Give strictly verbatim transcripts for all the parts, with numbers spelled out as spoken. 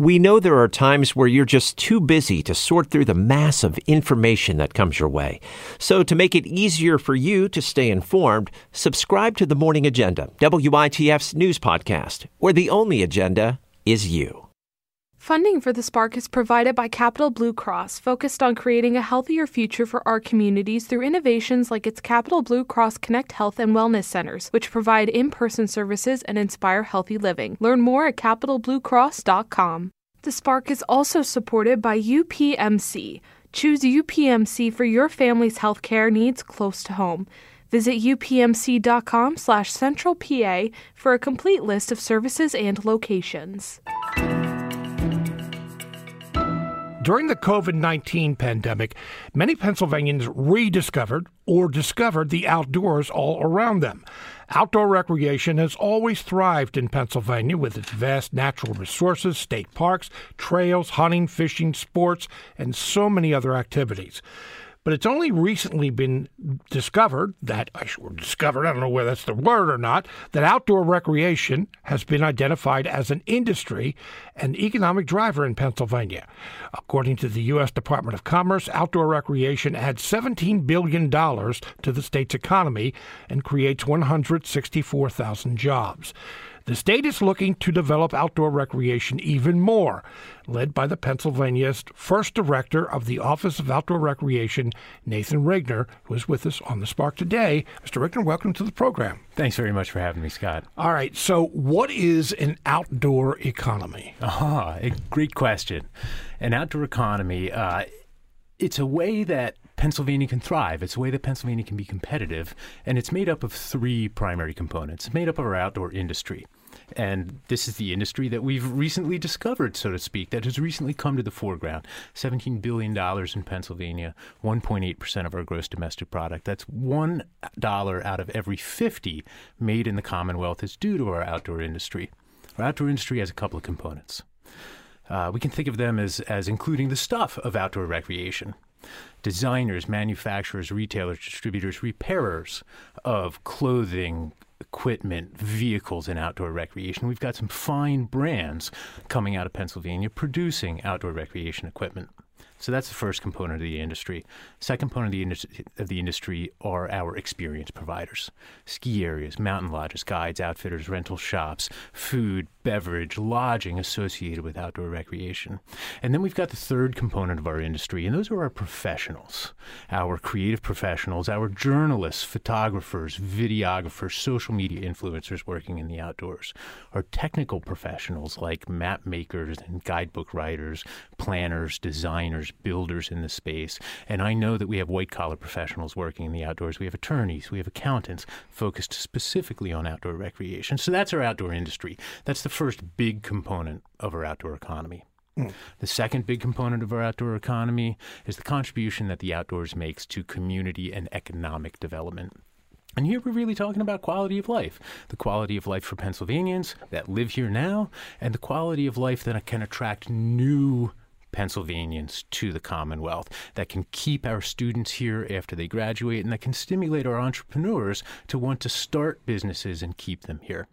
We know there are times where you're just too busy to sort through the mass of information that comes your way. So to make it easier for you to stay informed, subscribe to The Morning Agenda, W I T F's news podcast, where the only agenda is you. Funding for The Spark is provided by Capital Blue Cross, focused on creating a healthier future for our communities through innovations like its Capital Blue Cross Connect Health and Wellness Centers, which provide in-person services and inspire healthy living. Learn more at Capital Blue Cross dot com. The Spark is also supported by U P M C. Choose U P M C for your family's healthcare needs close to home. Visit U P M C dot com slash central P A for a complete list of services and locations. During the COVID nineteen pandemic, many Pennsylvanians rediscovered or discovered the outdoors all around them. Outdoor recreation has always thrived in Pennsylvania with its vast natural resources, state parks, trails, hunting, fishing, sports, and so many other activities. But it's only recently been discovered that, I should discovered, I don't know whether that's the word or not, that outdoor recreation has been identified as an industry and economic driver in Pennsylvania. According to the U S Department of Commerce, outdoor recreation adds seventeen billion dollars to the state's economy and creates one hundred sixty-four thousand jobs. The state is looking to develop outdoor recreation even more, led by the Pennsylvania's first director of the Office of Outdoor Recreation, Nathan Reigner, who is with us on The Spark today. Mister Reigner, welcome to the program. Thanks very much for having me, Scott. All right, so what is an outdoor economy? Ah, a great question. An outdoor economy, uh, it's a way that Pennsylvania can thrive. It's a way that Pennsylvania can be competitive, and it's made up of three primary components. It's made up of our outdoor industry, and this is the industry that we've recently discovered, so to speak, that has recently come to the foreground. seventeen billion dollars in Pennsylvania, one point eight percent of our gross domestic product. That's one dollar out of every fifty made in the Commonwealth is due to our outdoor industry. Our outdoor industry has a couple of components. Uh, we can think of them as, as including the stuff of outdoor recreation. Designers, manufacturers, retailers, distributors, repairers of clothing, equipment, vehicles, and outdoor recreation. We've got some fine brands coming out of Pennsylvania producing outdoor recreation equipment. So that's the first component of the industry. Second component of the, industry, of the industry are our experience providers. Ski areas, mountain lodges, guides, outfitters, rental shops, food, beverage, lodging associated with outdoor recreation. And then we've got the third component of our industry, and those are our professionals, our creative professionals, our journalists, photographers, videographers, social media influencers working in the outdoors, our technical professionals like map makers and guidebook writers, planners, designers, builders in the space. And I know that we have white-collar professionals working in the outdoors. We have attorneys, we have accountants focused specifically on outdoor recreation. So that's our outdoor industry. That's the first big component of our outdoor economy. Mm. The second big component of our outdoor economy is the contribution that the outdoors makes to community and economic development. And here we're really talking about quality of life, the quality of life for Pennsylvanians that live here now, and the quality of life that can attract new Pennsylvanians to the Commonwealth, that can keep our students here after they graduate, and that can stimulate our entrepreneurs to want to start businesses and keep them here.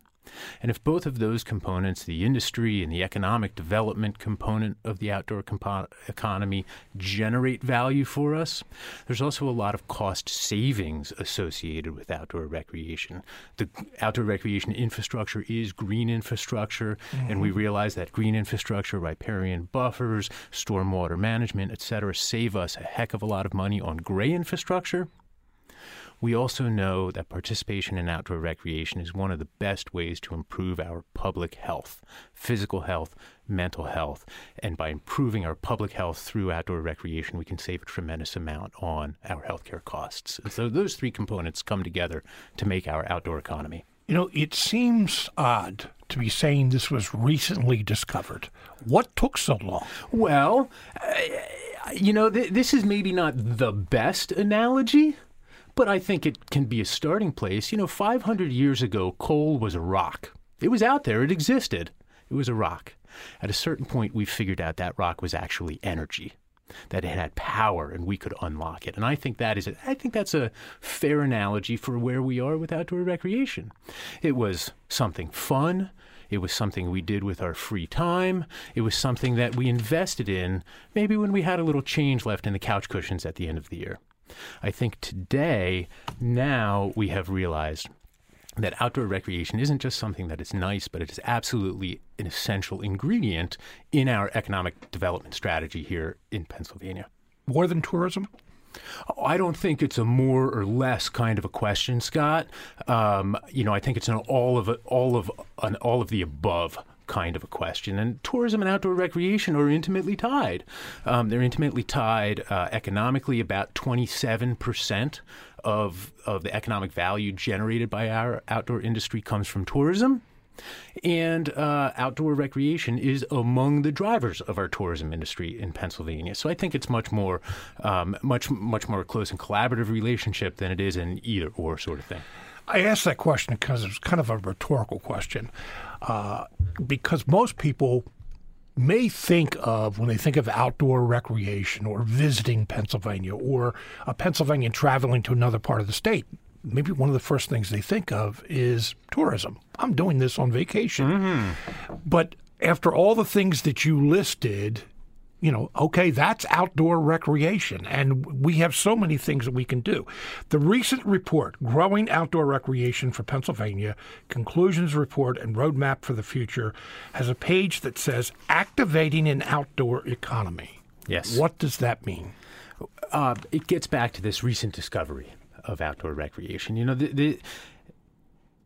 And if both of those components, the industry and the economic development component of the outdoor compo- economy, generate value for us, there's also a lot of cost savings associated with outdoor recreation. The outdoor recreation infrastructure is green infrastructure, mm-hmm. and we realize that green infrastructure, riparian buffers, stormwater management, et cetera, save us a heck of a lot of money on gray infrastructure. We also know that participation in outdoor recreation is one of the best ways to improve our public health, physical health, mental health. And by improving our public health through outdoor recreation, we can save a tremendous amount on our healthcare costs. And so those three components come together to make our outdoor economy. You know, it seems odd to be saying this was recently discovered. What took so long? Well, uh, you know, th- this is maybe not the best analogy, but I think it can be a starting place. You know, five hundred years ago, coal was a rock. It was out there. It existed. It was a rock. At a certain point, we figured out that rock was actually energy, that it had power, and we could unlock it. And I think that is it. I think that's a fair analogy for where we are with outdoor recreation. It was something fun. It was something we did with our free time. It was something that we invested in maybe when we had a little change left in the couch cushions at the end of the year. I think today, now we have realized that outdoor recreation isn't just something that is nice, but it is absolutely an essential ingredient in our economic development strategy here in Pennsylvania. More than tourism? I don't think it's a more or less kind of a question, Scott. Um, you know, I think it's an all of a, all of an all of the above kind of a question. And tourism and outdoor recreation are intimately tied. Um, they're intimately tied uh, economically. About twenty-seven percent of of the economic value generated by our outdoor industry comes from tourism. And uh, outdoor recreation is among the drivers of our tourism industry in Pennsylvania. So I think it's much more, um, much, much more close and collaborative relationship than it is an either or sort of thing. I asked that question because it's kind of a rhetorical question, uh, because most people may think of, when they think of outdoor recreation or visiting Pennsylvania or a Pennsylvanian traveling to another part of the state, maybe one of the first things they think of is tourism. I'm doing this on vacation. Mm-hmm. But after all the things that you listed, you know, okay, that's outdoor recreation. And we have so many things that we can do. The recent report, Growing Outdoor Recreation for Pennsylvania, Conclusions Report and Roadmap for the Future, has a page that says Activating an Outdoor Economy. Yes. What does that mean? Uh, it gets back to this recent discovery of outdoor recreation. You know, the, the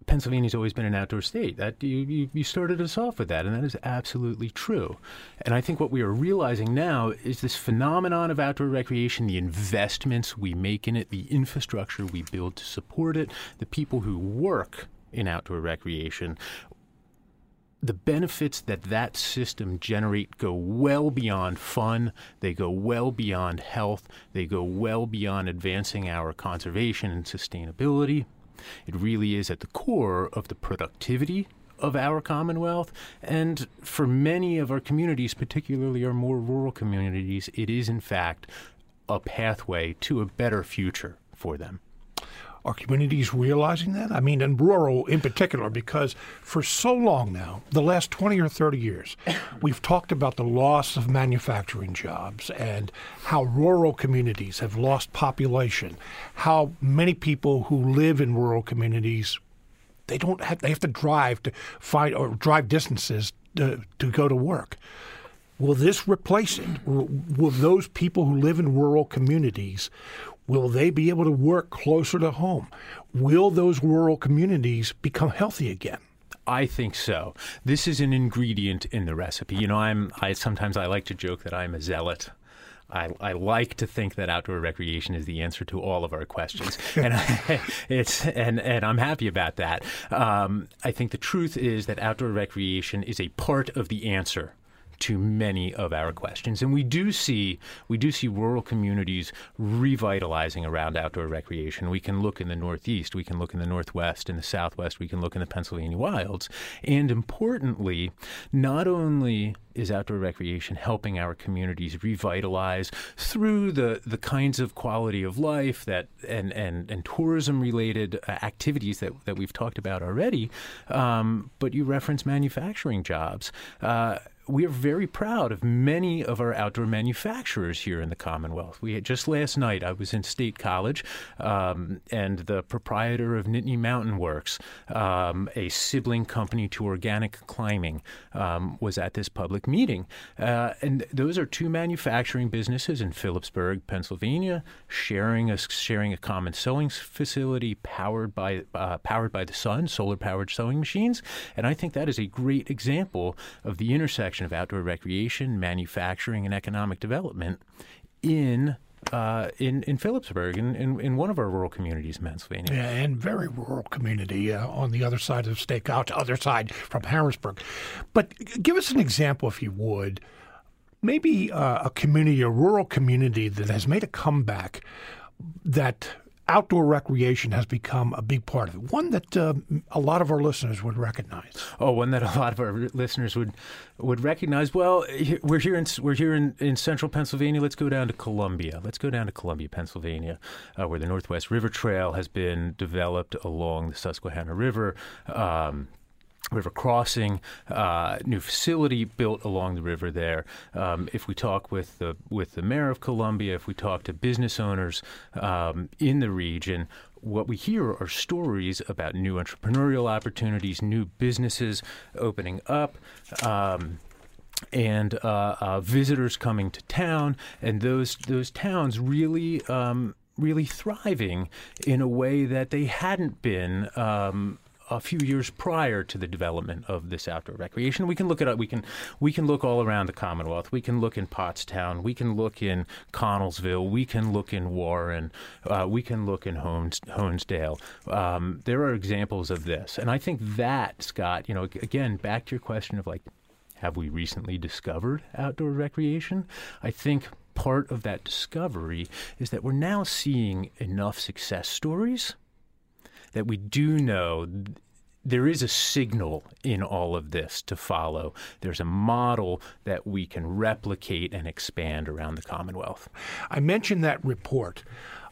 Pennsylvania's always been an outdoor state. That you, you started us off with that, and that is absolutely true. And I think what we are realizing now is this phenomenon of outdoor recreation, the investments we make in it, the infrastructure we build to support it, the people who work in outdoor recreation, the benefits that that system generate go well beyond fun. They go well beyond health. They go well beyond advancing our conservation and sustainability. It really is at the core of the productivity of our Commonwealth. And for many of our communities, particularly our more rural communities, it is in fact a pathway to a better future for them. Are communities realizing that? I mean, and rural in particular, because for so long now, the last twenty or thirty years, we've talked about the loss of manufacturing jobs and how rural communities have lost population, how many people who live in rural communities, they don't have, they have to drive to find or drive distances to, to go to work. Will this replace it? Will those people who live in rural communities, will they be able to work closer to home? Will those rural communities become healthy again? I think so. This is an ingredient in the recipe. You know, I'm, I sometimes I like to joke that I'm a zealot. I, I like to think that outdoor recreation is the answer to all of our questions, and I, it's and, and I'm happy about that. Um, I think the truth is that outdoor recreation is a part of the answer to many of our questions. And we do see we do see rural communities revitalizing around outdoor recreation. We can look in the Northeast, we can look in the Northwest, in the Southwest, we can look in the Pennsylvania Wilds. And importantly, not only is outdoor recreation helping our communities revitalize through the, the kinds of quality of life that and, and, and tourism-related activities that, that we've talked about already, um, but you reference manufacturing jobs. Uh, We are very proud of many of our outdoor manufacturers here in the Commonwealth. We had, just last night, I was in State College, um, and the proprietor of Nittany Mountain Works, um, a sibling company to Organic Climbing, um, was at this public meeting. Uh, and those are two manufacturing businesses in Phillipsburg, Pennsylvania, sharing a sharing a common sewing facility powered by uh, powered by the sun, solar-powered sewing machines. And I think that is a great example of the intersection of outdoor recreation, manufacturing, and economic development in uh, in, in Phillipsburg, in, in, in one of our rural communities in Pennsylvania. Yeah, and very rural community uh, on the other side of the state, out to other side from Harrisburg. But give us an example, if you would, maybe uh, a community, a rural community that has made a comeback that outdoor recreation has become a big part of it, one that uh, a lot of our listeners would recognize. Oh, one that a lot of our listeners would would recognize. Well, we're here in we're here in, in central Pennsylvania. Let's go down to Columbia. Let's go down to Columbia, Pennsylvania, uh, where the Northwest River Trail has been developed along the Susquehanna River. Um, river crossing, uh, new facility built along the river there. Um, if we talk with the with the mayor of Columbia, if we talk to business owners um, in the region, what we hear are stories about new entrepreneurial opportunities, new businesses opening up, um, and uh, uh, visitors coming to town, and those those towns really um, really thriving in a way that they hadn't been. Um, a few years prior to the development of this outdoor recreation. We can look at we can we can look all around the Commonwealth. We can look in Pottstown. We can look in Connellsville. We can look in Warren. Uh, we can look in Hones, Honesdale. Um, there are examples of this. And I think that, Scott, you know, again, back to your question of like, have we recently discovered outdoor recreation? I think part of that discovery is that we're now seeing enough success stories that we do know there is a signal in all of this to follow. There's a model that we can replicate and expand around the Commonwealth. I mentioned that report.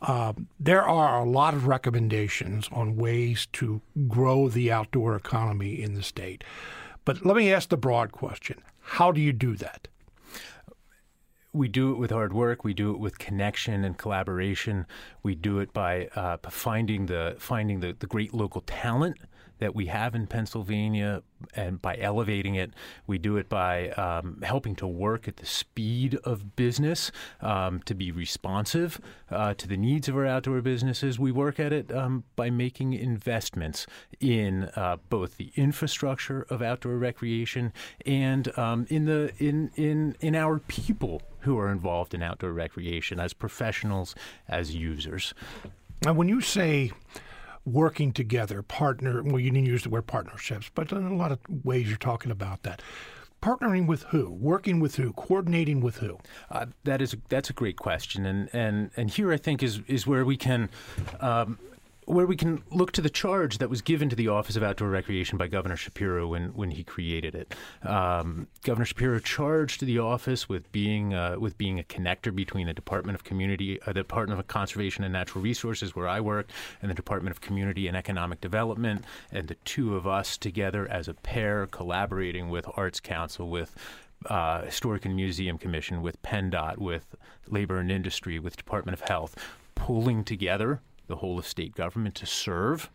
Uh, there are a lot of recommendations on ways to grow the outdoor economy in the state. But let me ask the broad question. How do you do that? We do it with hard work. We do it with connection and collaboration. We do it by uh, finding the finding the, the great local talent that we have in Pennsylvania and by elevating it. We do it by um, helping to work at the speed of business, um, to be responsive uh, to the needs of our outdoor businesses. We work at it um, by making investments in uh, both the infrastructure of outdoor recreation and um, in the in in in our people who are involved in outdoor recreation as professionals, as users. Now, when you say working together, partner, well, you didn't use the word partnerships, but in a lot of ways you're talking about that. Partnering with who? Working with who? Coordinating with who? Uh, that is, that's a great question. And, and, and here I think is, is where we can... Um, where we can look to the charge that was given to the Office of Outdoor Recreation by Governor Shapiro when, when he created it. Um, Governor Shapiro charged the office with being uh, with being a connector between the Department of Community, uh, the Department of Conservation and Natural Resources, where I work, and the Department of Community and Economic Development, and the two of us together as a pair, collaborating with Arts Council, with uh, Historic and Museum Commission, with PennDOT, with Labor and Industry, with Department of Health, pulling together the whole of state government to serve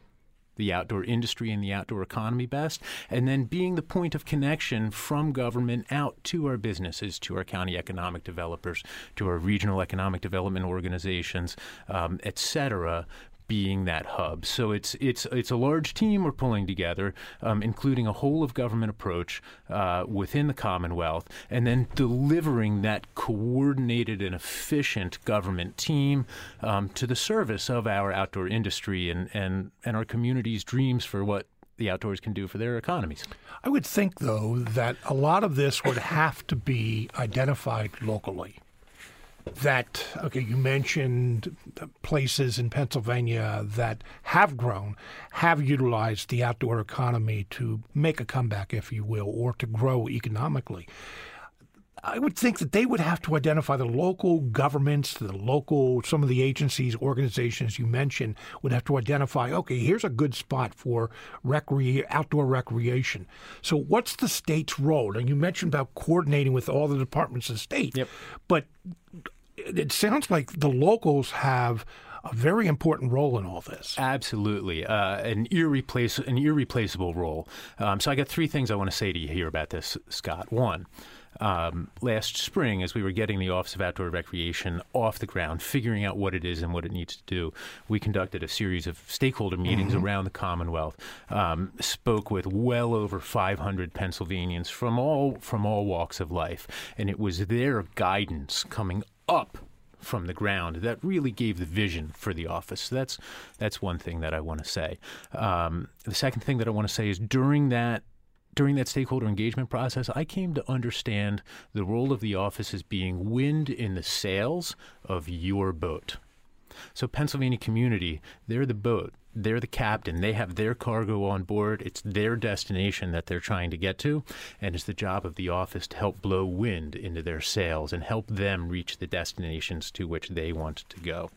the outdoor industry and the outdoor economy best, and then being the point of connection from government out to our businesses, to our county economic developers, to our regional economic development organizations, um, et cetera, being that hub. So it's it's it's a large team we're pulling together, um, including a whole of government approach uh, within the Commonwealth, and then delivering that coordinated and efficient government team um, to the service of our outdoor industry and, and, and our community's dreams for what the outdoors can do for their economies. I would think, though, that a lot of this would have to be identified locally. That, okay, you mentioned places in Pennsylvania that have grown, have utilized the outdoor economy to make a comeback, if you will, or to grow economically. I would think that they would have to identify the local governments, the local, some of the agencies, organizations you mentioned would have to identify, okay, here's a good spot for recre- outdoor recreation. So what's the state's role? And you mentioned about coordinating with all the departments of the state, yep. But it sounds like the locals have a very important role in all this. Absolutely. Uh, an, irreplace- an irreplaceable role. Um, so I got three things I want to say to you here about this, Scott. One, Um, last spring, as we were getting the Office of Outdoor Recreation off the ground, figuring out what it is and what it needs to do, we conducted a series of stakeholder meetings mm-hmm. around the Commonwealth, um, spoke with well over five hundred Pennsylvanians from all from all walks of life, and it was their guidance coming up from the ground that really gave the vision for the office. So that's, that's one thing that I want to say. Um, the second thing that I want to say is during that During that stakeholder engagement process, I came to understand the role of the office as being wind in the sails of your boat. So Pennsylvania Community, they're the boat. They're the captain. They have their cargo on board. It's their destination that they're trying to get to, and it's the job of the office to help blow wind into their sails and help them reach the destinations to which they want to go.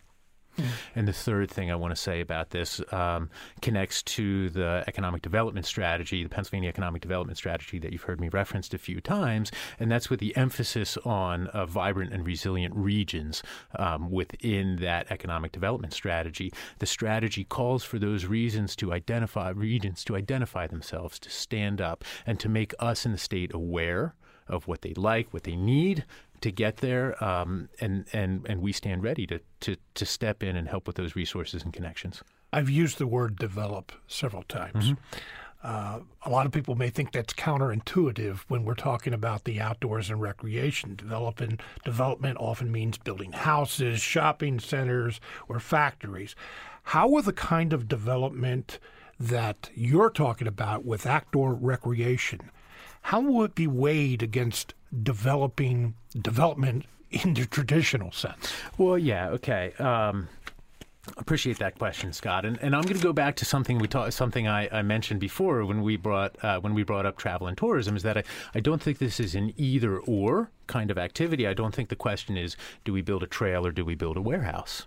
Mm-hmm. And the third thing I want to say about this um, connects to the economic development strategy, the Pennsylvania economic development strategy that you've heard me referenced a few times, and that's with the emphasis on uh, vibrant and resilient regions um, within that economic development strategy. The strategy calls for those regions to identify regions to identify themselves, to stand up, and to make us in the state aware of what they like, what they need to get there, um, and, and and we stand ready to, to, to step in and help with those resources and connections. I've used the word develop several times. Mm-hmm. Uh, a lot of people may think that's counterintuitive when we're talking about the outdoors and recreation. Development, development often means building houses, shopping centers, or factories. How will the kind of development that you're talking about with outdoor recreation, how will it be weighed against developing development in the traditional sense? Well, yeah, okay. Um, appreciate that question, Scott. And, and I'm going to go back to something we ta- something I, I mentioned before when we brought uh, when we brought up travel and tourism, is that I, I don't think this is an either or kind of activity. I don't think the question is, do we build a trail or do we build a warehouse?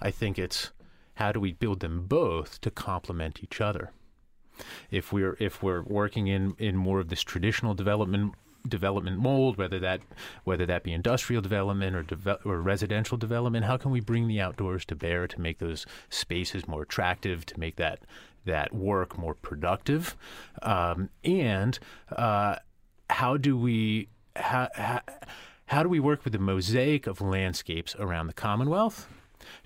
I think it's, how do we build them both to complement each other? If we're if we're working in, in more of this traditional development development mold, whether that whether that be industrial development or deve- or residential development, how can we bring the outdoors to bear to make those spaces more attractive, to make that that work more productive, um, and uh, how do we how, how how do we work with the mosaic of landscapes around the Commonwealth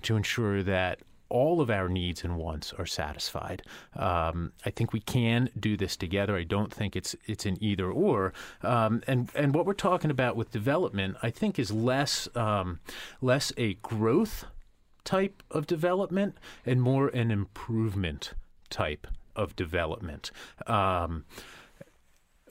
to ensure that all of our needs and wants are satisfied. Um, I think we can do this together. I don't think it's it's an either or. Um, and and what we're talking about with development, I think, is less um, less a growth type of development and more an improvement type of development. Um,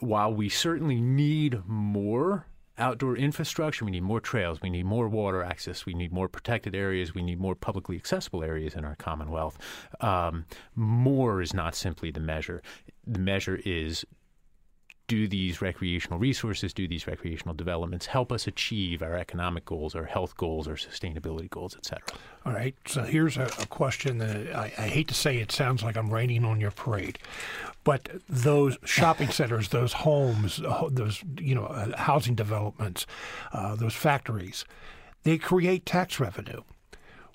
while we certainly need more outdoor infrastructure, we need more trails, we need more water access, we need more protected areas, we need more publicly accessible areas in our Commonwealth. Um, more is not simply the measure. The measure is, do these recreational resources, do these recreational developments help us achieve our economic goals, our health goals, our sustainability goals, et cetera? All right. So here's a, a question that I, I hate to say, it sounds like I'm raining on your parade, but those shopping centers, those homes, those you know uh, housing developments, uh, those factories, they create tax revenue.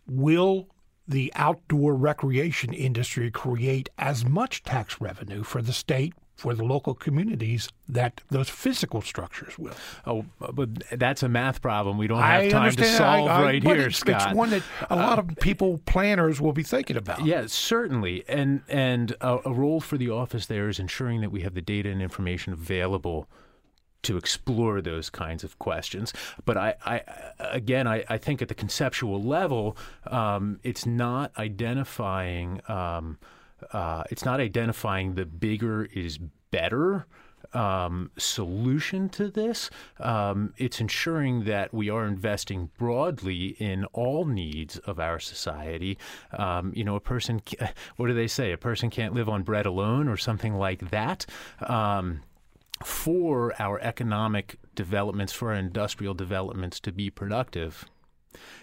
Will the outdoor recreation industry create as much tax revenue for the state, for the local communities, that those physical structures will? Oh, but that's a math problem we don't have I time to solve I, I, right here, it's, Scott. It's one that a uh, lot of people, planners, will be thinking about. Yes, yeah, certainly. And, and a, a role for the office there is ensuring that we have the data and information available to explore those kinds of questions. But I, I again, I, I think at the conceptual level, um, it's not identifying... Um, Uh, it's not identifying the bigger is better um, solution to this. Um, it's ensuring that we are investing broadly in all needs of our society. Um, you know, a person, what do they say? A person can't live on bread alone, or something like that. Um, for our economic developments, for our industrial developments to be productive,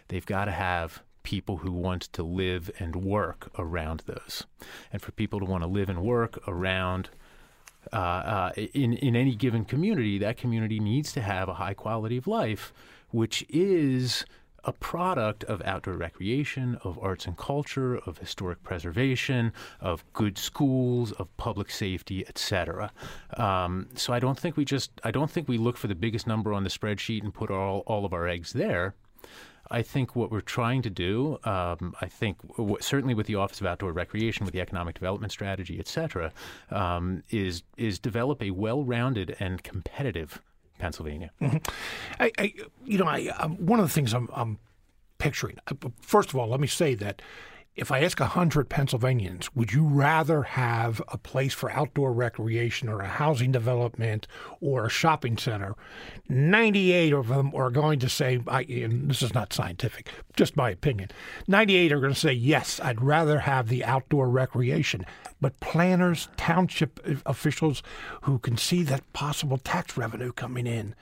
they've got to have people who want to live and work around those. And for people to want to live and work around uh, uh, in, in any given community, that community needs to have a high quality of life, which is a product of outdoor recreation, of arts and culture, of historic preservation, of good schools, of public safety, et cetera. Um, so I don't think we just, I don't think we look for the biggest number on the spreadsheet and put all, all of our eggs there. I think what we're trying to do, um, I think w- certainly with the Office of Outdoor Recreation, with the Economic Development Strategy, et cetera, um, is, is develop a well-rounded and competitive Pennsylvania. Mm-hmm. I, I, you know, I, um, one of the things I'm, I'm picturing, first of all, let me say that if I ask one hundred Pennsylvanians, would you rather have a place for outdoor recreation or a housing development or a shopping center, ninety-eight of them are going to say, I, and this is not scientific, just my opinion, ninety-eight are going to say, yes, I'd rather have the outdoor recreation. But planners, township officials who can see that possible tax revenue coming in,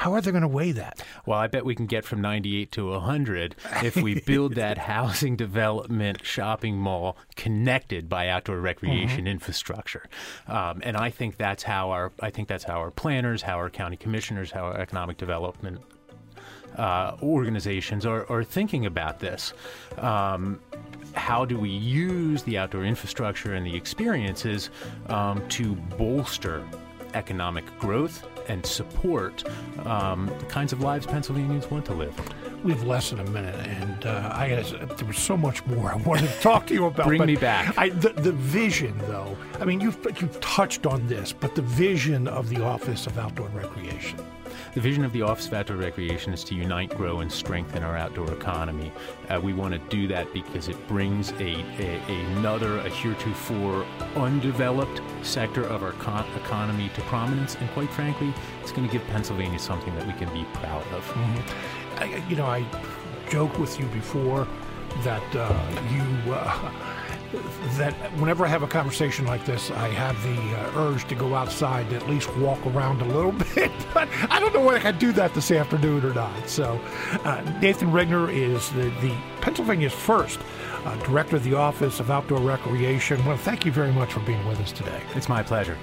How are they going to weigh that? Well, I bet we can get from ninety-eight to one hundred if we build that housing development shopping mall connected by outdoor recreation mm-hmm. infrastructure. Um, and I think that's how our I think that's how our planners, how our county commissioners, how our economic development uh, organizations are, are thinking about this. Um, How do we use the outdoor infrastructure and the experiences um, to bolster economic growth and support um, the kinds of lives Pennsylvanians want to live? We have less than a minute, and uh, I gotta, there was so much more I wanted to talk to you about. Bring me back. I, the, the vision, though, I mean, you've, you've touched on this, but the vision of the Office of Outdoor Recreation. The vision of the Office of Outdoor Recreation is to unite, grow, and strengthen our outdoor economy. Uh, we want to do that because it brings a, a another, a heretofore undeveloped sector of our con- economy to prominence, and quite frankly, it's going to give Pennsylvania something that we can be proud of. Mm-hmm. I, you know, I joked with you before that uh, you... Uh, that whenever I have a conversation like this, I have the uh, urge to go outside to at least walk around a little bit, but I don't know whether I can do that this afternoon or not. So uh, Nathan Reigner is the, the Pennsylvania's first uh, director of the Office of Outdoor Recreation. Well, thank you very much for being with us today. It's my pleasure.